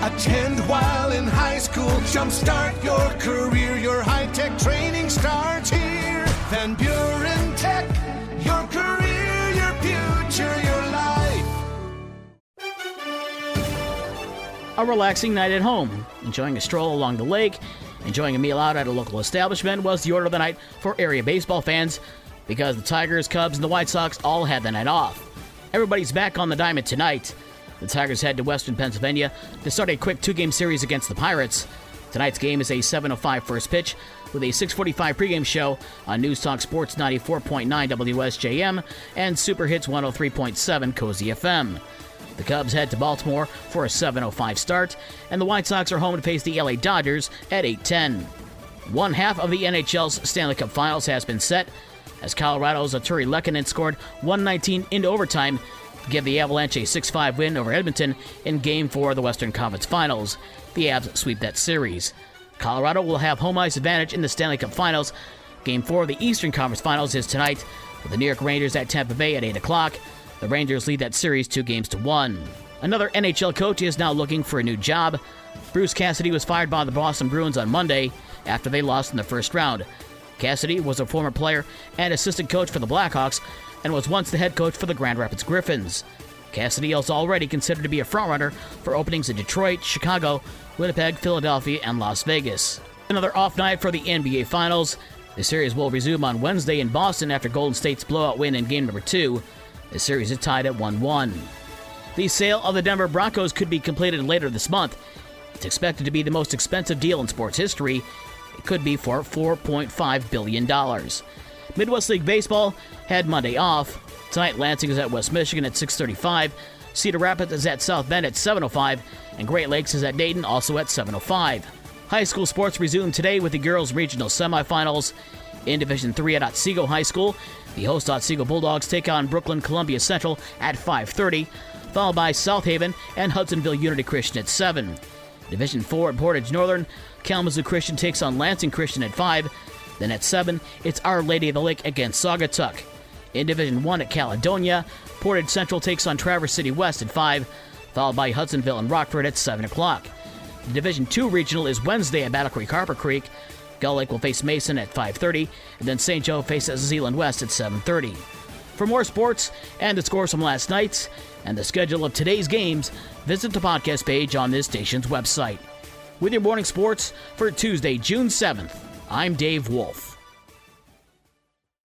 Attend while in high school. Jumpstart your career. Your high-tech training starts here. Van Buren Tech. Your career, your future, your life. A relaxing night at home. Enjoying a stroll along the lake. Enjoying a meal out at a local establishment was the order of the night for area baseball fans because the Tigers, Cubs, and the White Sox all had the night off. Everybody's back on the diamond tonight. The Tigers head to Western Pennsylvania to start a quick two-game series against the Pirates. Tonight's game is a 7:05 first pitch with a 6:45 pregame show on News Talk Sports 94.9 WSJM and Super Hits 103.7 Cozy FM. The Cubs head to Baltimore for a 7:05 start, and the White Sox are home to face the L.A. Dodgers at 8:10. One half of the NHL's Stanley Cup Finals has been set as Colorado's Artturi Lehkonen scored 119 into overtime to give the Avalanche a 6-5 win over Edmonton in Game 4 of the Western Conference Finals. The Avs sweep that series. Colorado will have home ice advantage in the Stanley Cup Finals. Game 4 of the Eastern Conference Finals is tonight with the New York Rangers at Tampa Bay at 8 o'clock. The Rangers lead that series 2-1. Another NHL coach is now looking for a new job. Bruce Cassidy was fired by the Boston Bruins on Monday after they lost in the first round. Cassidy was a former player and assistant coach for the Blackhawks and was once the head coach for the Grand Rapids Griffins. Cassidy is already considered to be a frontrunner for openings in Detroit, Chicago, Winnipeg, Philadelphia, and Las Vegas. Another off night for the NBA Finals. The series will resume on Wednesday in Boston after Golden State's blowout win in Game No. 2. The series is tied at 1-1. The sale of the Denver Broncos could be completed later this month. It's expected to be the most expensive deal in sports history. It could be for $4.5 billion. Midwest League Baseball had Monday off. Tonight, Lansing is at West Michigan at 6:35. Cedar Rapids is at South Bend at 7:05. And Great Lakes is at Dayton, also at 7:05. High school sports resume today with the girls' regional semifinals. In Division 3 at Otsego High School, the host Otsego Bulldogs take on Brooklyn Columbia Central at 5:30, followed by South Haven and Hudsonville Unity Christian at 7. Division 4 at Portage Northern, Kalamazoo Christian takes on Lansing Christian at 5. Then at 7, it's Our Lady of the Lake against Saugatuck. In Division 1 at Caledonia, Portage Central takes on Traverse City West at 5, followed by Hudsonville and Rockford at 7 o'clock. The Division 2 regional is Wednesday at Battle Creek Harper Creek. Gull Lake will face Mason at 5:30, and then St. Joe faces Zealand West at 7:30. For more sports and the scores from last night's and the schedule of today's games, visit the podcast page on this station's website. With your morning sports for Tuesday, June 7th, I'm Dave Wolf.